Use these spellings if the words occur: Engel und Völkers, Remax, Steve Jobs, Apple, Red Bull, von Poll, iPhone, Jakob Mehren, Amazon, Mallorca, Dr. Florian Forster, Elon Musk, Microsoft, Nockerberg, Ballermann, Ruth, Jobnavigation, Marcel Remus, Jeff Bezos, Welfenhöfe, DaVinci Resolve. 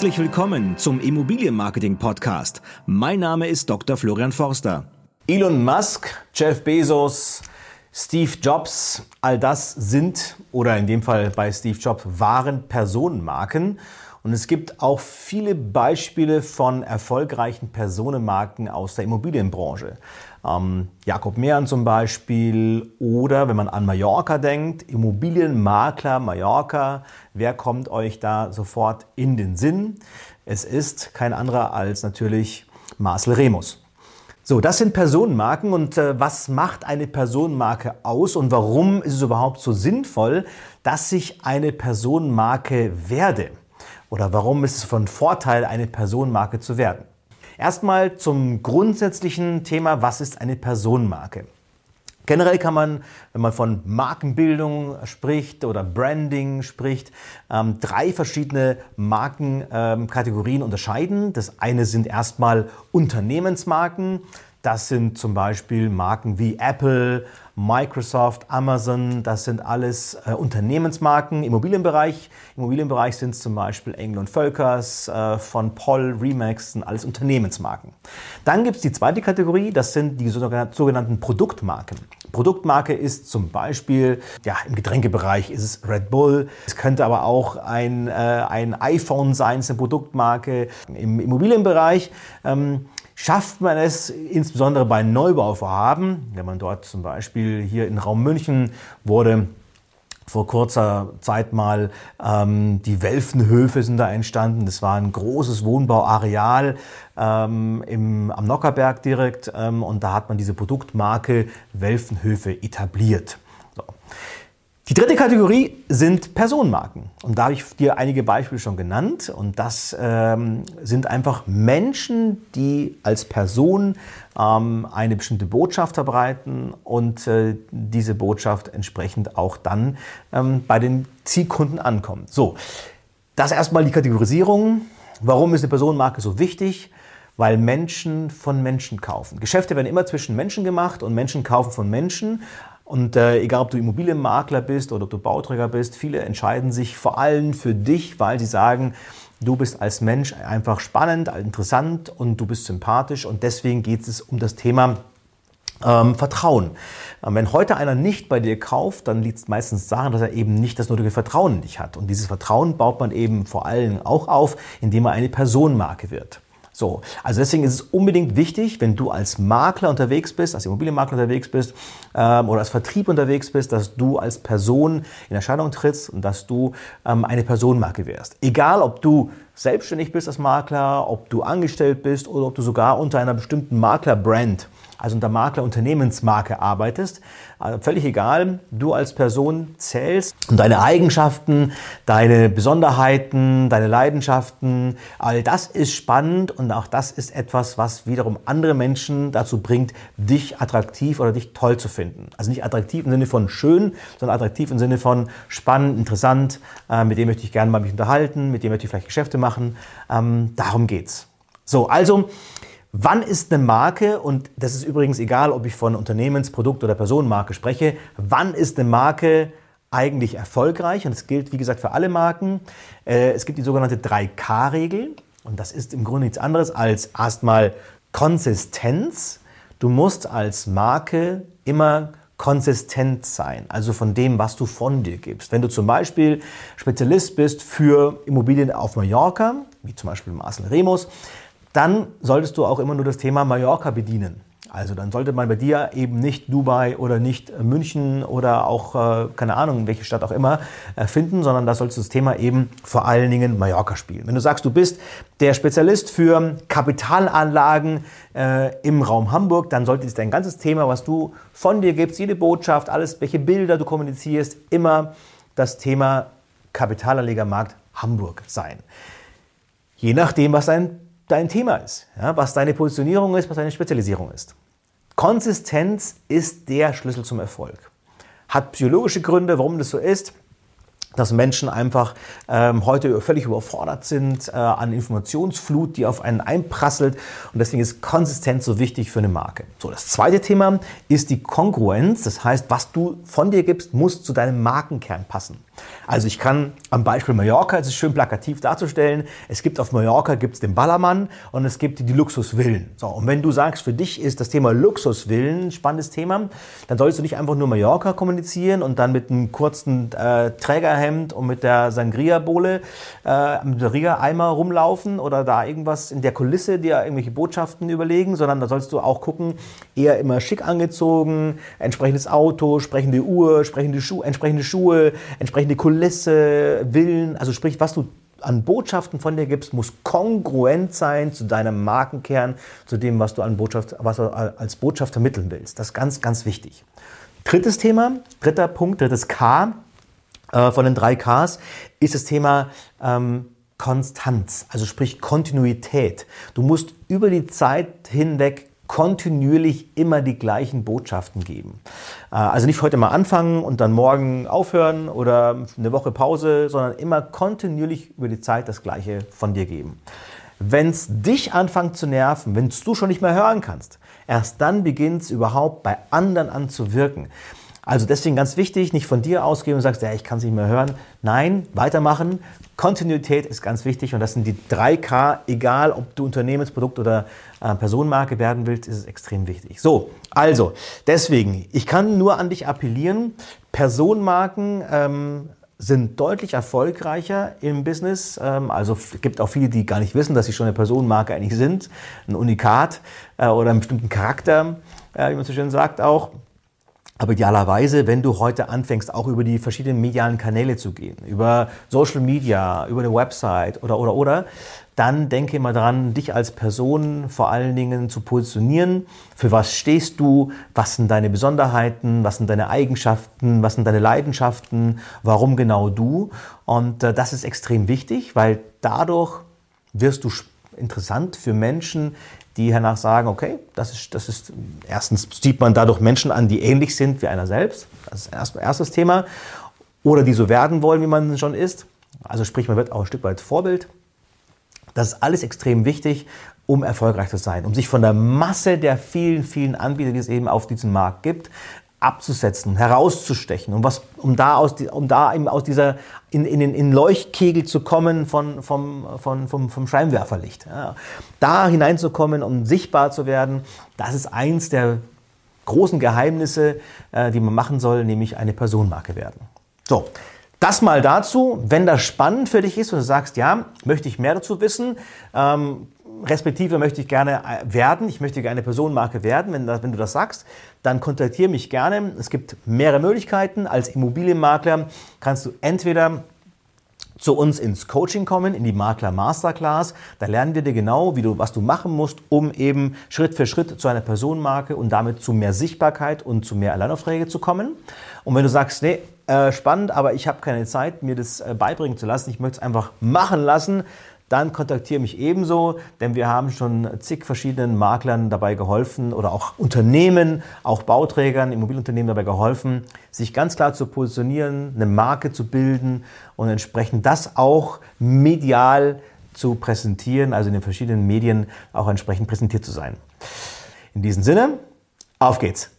Herzlich willkommen zum Immobilienmarketing-Podcast. Mein Name ist Dr. Florian Forster. Elon Musk, Jeff Bezos, Steve Jobs, all das sind, oder in dem Fall bei Steve Jobs, waren Personenmarken. Und es gibt auch viele Beispiele von erfolgreichen Personenmarken aus der Immobilienbranche. Jakob Mehren zum Beispiel oder wenn man an Mallorca denkt, Immobilienmakler Mallorca. Wer kommt euch da sofort in den Sinn? Es ist kein anderer als natürlich Marcel Remus. So, das sind Personenmarken und was macht eine Personenmarke aus und warum ist es überhaupt so sinnvoll, dass ich eine Personenmarke werde? Oder warum ist es von Vorteil, eine Personenmarke zu werden? Erstmal zum grundsätzlichen Thema, was ist eine Personenmarke? Generell kann man, wenn man von Markenbildung spricht oder Branding spricht, drei verschiedene Markenkategorien unterscheiden. Das eine sind erstmal Unternehmensmarken. Das sind zum Beispiel Marken wie Apple, Microsoft, Amazon. Das sind alles Unternehmensmarken im Immobilienbereich. Im Immobilienbereich sind es zum Beispiel Engel und Völkers, von Poll, Remax, sind alles Unternehmensmarken. Dann gibt es die zweite Kategorie, das sind die sogenannten Produktmarken. Produktmarke ist zum Beispiel, ja, im Getränkebereich ist es Red Bull. Es könnte aber auch ein iPhone sein, ist eine Produktmarke. Im Immobilienbereich schafft man es, insbesondere bei Neubauvorhaben, wenn man dort zum Beispiel hier in Raum München wurde vor kurzer Zeit mal die Welfenhöfe sind da entstanden. Das war ein großes Wohnbauareal am Nockerberg direkt und da hat man diese Produktmarke Welfenhöfe etabliert. So. Die dritte Kategorie sind Personenmarken. Und da habe ich dir einige Beispiele schon genannt. Und das sind einfach Menschen, die als Person eine bestimmte Botschaft verbreiten und diese Botschaft entsprechend auch dann bei den Zielkunden ankommt. So, das erstmal die Kategorisierung. Warum ist eine Personenmarke so wichtig? Weil Menschen von Menschen kaufen. Geschäfte werden immer zwischen Menschen gemacht und Menschen kaufen von Menschen. Und egal, ob du Immobilienmakler bist oder ob du Bauträger bist, viele entscheiden sich vor allem für dich, weil sie sagen, du bist als Mensch einfach spannend, interessant und du bist sympathisch. Und deswegen geht es um das Thema Vertrauen. Wenn heute einer nicht bei dir kauft, dann liegt es meistens daran, dass er eben nicht das nötige Vertrauen in dich hat. Und dieses Vertrauen baut man eben vor allem auch auf, indem er eine Personenmarke wird. So, also deswegen ist es unbedingt wichtig, wenn du als Makler unterwegs bist, als Immobilienmakler unterwegs bist oder als Vertrieb unterwegs bist, dass du als Person in Erscheinung trittst und dass du eine Personenmarke wirst. Egal, ob du selbstständig bist als Makler, ob du angestellt bist oder ob du sogar unter einer bestimmten Makler-Brand, also unter Makler-Unternehmensmarke arbeitest, also völlig egal, du als Person zählst und deine Eigenschaften, deine Besonderheiten, deine Leidenschaften, all das ist spannend und auch das ist etwas, was wiederum andere Menschen dazu bringt, dich attraktiv oder dich toll zu finden. Also nicht attraktiv im Sinne von schön, sondern attraktiv im Sinne von spannend, interessant, mit dem möchte ich gerne mal mich unterhalten, mit dem möchte ich vielleicht Geschäfte machen, darum geht's. So, also wann ist eine Marke, und das ist übrigens egal, ob ich von Unternehmens-, Produkt- oder Personenmarke spreche, wann ist eine Marke eigentlich erfolgreich? Und das gilt, wie gesagt, für alle Marken. Es gibt die sogenannte 3K-Regel und das ist im Grunde nichts anderes als erstmal Konsistenz. Du musst als Marke immer konsistent sein, also von dem, was du von dir gibst. Wenn du zum Beispiel Spezialist bist für Immobilien auf Mallorca, wie zum Beispiel Marcel Remus, dann solltest du auch immer nur das Thema Mallorca bedienen. Also dann sollte man bei dir eben nicht Dubai oder nicht München oder auch, keine Ahnung, welche Stadt auch immer finden, sondern da sollst du das Thema eben vor allen Dingen Mallorca spielen. Wenn du sagst, du bist der Spezialist für Kapitalanlagen im Raum Hamburg, dann sollte dein ganzes Thema, was du von dir gibst, jede Botschaft, alles, welche Bilder du kommunizierst, immer das Thema Kapitalanlegermarkt Hamburg sein. Je nachdem, was dein Thema ist, ja, was deine Positionierung ist, was deine Spezialisierung ist. Konsistenz ist der Schlüssel zum Erfolg. Hat psychologische Gründe, warum das so ist. dass Menschen einfach heute völlig überfordert sind an Informationsflut, die auf einen einprasselt. Und deswegen ist Konsistenz so wichtig für eine Marke. So, das zweite Thema ist die Kongruenz. Das heißt, was du von dir gibst, muss zu deinem Markenkern passen. Also ich kann am Beispiel Mallorca, es ist schön plakativ darzustellen, es gibt auf Mallorca gibt's den Ballermann und es gibt die Luxusvillen. So, und wenn du sagst, für dich ist das Thema Luxusvillen ein spannendes Thema, dann solltest du nicht einfach nur Mallorca kommunizieren und dann mit einem kurzen Trägerhemd und mit der Sangria-Bowle, mit der Riga-Eimer rumlaufen oder da irgendwas in der Kulisse dir irgendwelche Botschaften überlegen, sondern da sollst du auch gucken, eher immer schick angezogen, entsprechendes Auto, sprechende Uhr, entsprechende Schuhe, entsprechende Kulisse, Willen, also sprich, was du an Botschaften von dir gibst, muss kongruent sein zu deinem Markenkern, zu dem, was du als Botschaft vermitteln willst. Das ist ganz, ganz wichtig. Drittes Thema, dritter Punkt, drittes K von den 3 Ks ist das Thema Konstanz, also sprich Kontinuität. Du musst über die Zeit hinweg kontinuierlich immer die gleichen Botschaften geben. Also nicht heute mal anfangen und dann morgen aufhören oder eine Woche Pause, sondern immer kontinuierlich über die Zeit das Gleiche von dir geben. Wenn es dich anfängt zu nerven, wenn du schon nicht mehr hören kannst, erst dann beginnt es überhaupt bei anderen an zu wirken. Also deswegen ganz wichtig, nicht von dir ausgehen und sagst, ja, ich kann es nicht mehr hören. Nein, weitermachen. Kontinuität ist ganz wichtig und das sind die 3 K. Egal, ob du Unternehmensprodukt oder Personenmarke werden willst, ist es extrem wichtig. So, also deswegen, ich kann nur an dich appellieren, Personenmarken sind deutlich erfolgreicher im Business. Also es gibt auch viele, die gar nicht wissen, dass sie schon eine Personenmarke eigentlich sind, ein Unikat oder einen bestimmten Charakter, wie man so schön sagt auch. Aber idealerweise, wenn du heute anfängst, auch über die verschiedenen medialen Kanäle zu gehen, über Social Media, über eine Website oder, dann denke immer dran, dich als Person vor allen Dingen zu positionieren. Für was stehst du? Was sind deine Besonderheiten? Was sind deine Eigenschaften? Was sind deine Leidenschaften? Warum genau du? Und das ist extrem wichtig, weil dadurch wirst du interessant für Menschen, die danach sagen, okay, das ist, erstens zieht man dadurch Menschen an, die ähnlich sind wie einer selbst, das ist erstes Thema, oder die so werden wollen, wie man schon ist, also sprich, man wird auch ein Stück weit Vorbild. Das ist alles extrem wichtig, um erfolgreich zu sein, um sich von der Masse der vielen, vielen Anbieter, die es eben auf diesem Markt gibt, abzusetzen, herauszustechen, um da eben aus diesem Leuchtkegel zu kommen vom Scheinwerferlicht. Ja. Da hineinzukommen, um sichtbar zu werden, das ist eins der großen Geheimnisse, die man machen soll, nämlich eine Personenmarke werden. So, das mal dazu. Wenn das spannend für dich ist und du sagst, ja, möchte ich mehr dazu wissen, respektive möchte ich gerne werden, ich möchte gerne eine Personenmarke werden, wenn du das sagst, dann kontaktiere mich gerne. Es gibt mehrere Möglichkeiten. Als Immobilienmakler kannst du entweder zu uns ins Coaching kommen, in die Makler Masterclass. Da lernen wir dir genau, was du machen musst, um eben Schritt für Schritt zu einer Personenmarke und damit zu mehr Sichtbarkeit und zu mehr Alleinaufträge zu kommen. Und wenn du sagst, nee, spannend, aber ich habe keine Zeit, mir das beibringen zu lassen, ich möchte es einfach machen lassen, dann kontaktiere mich ebenso, denn wir haben schon zig verschiedenen Maklern dabei geholfen oder auch Unternehmen, auch Bauträgern, Immobilienunternehmen dabei geholfen, sich ganz klar zu positionieren, eine Marke zu bilden und entsprechend das auch medial zu präsentieren, also in den verschiedenen Medien auch entsprechend präsentiert zu sein. In diesem Sinne, auf geht's!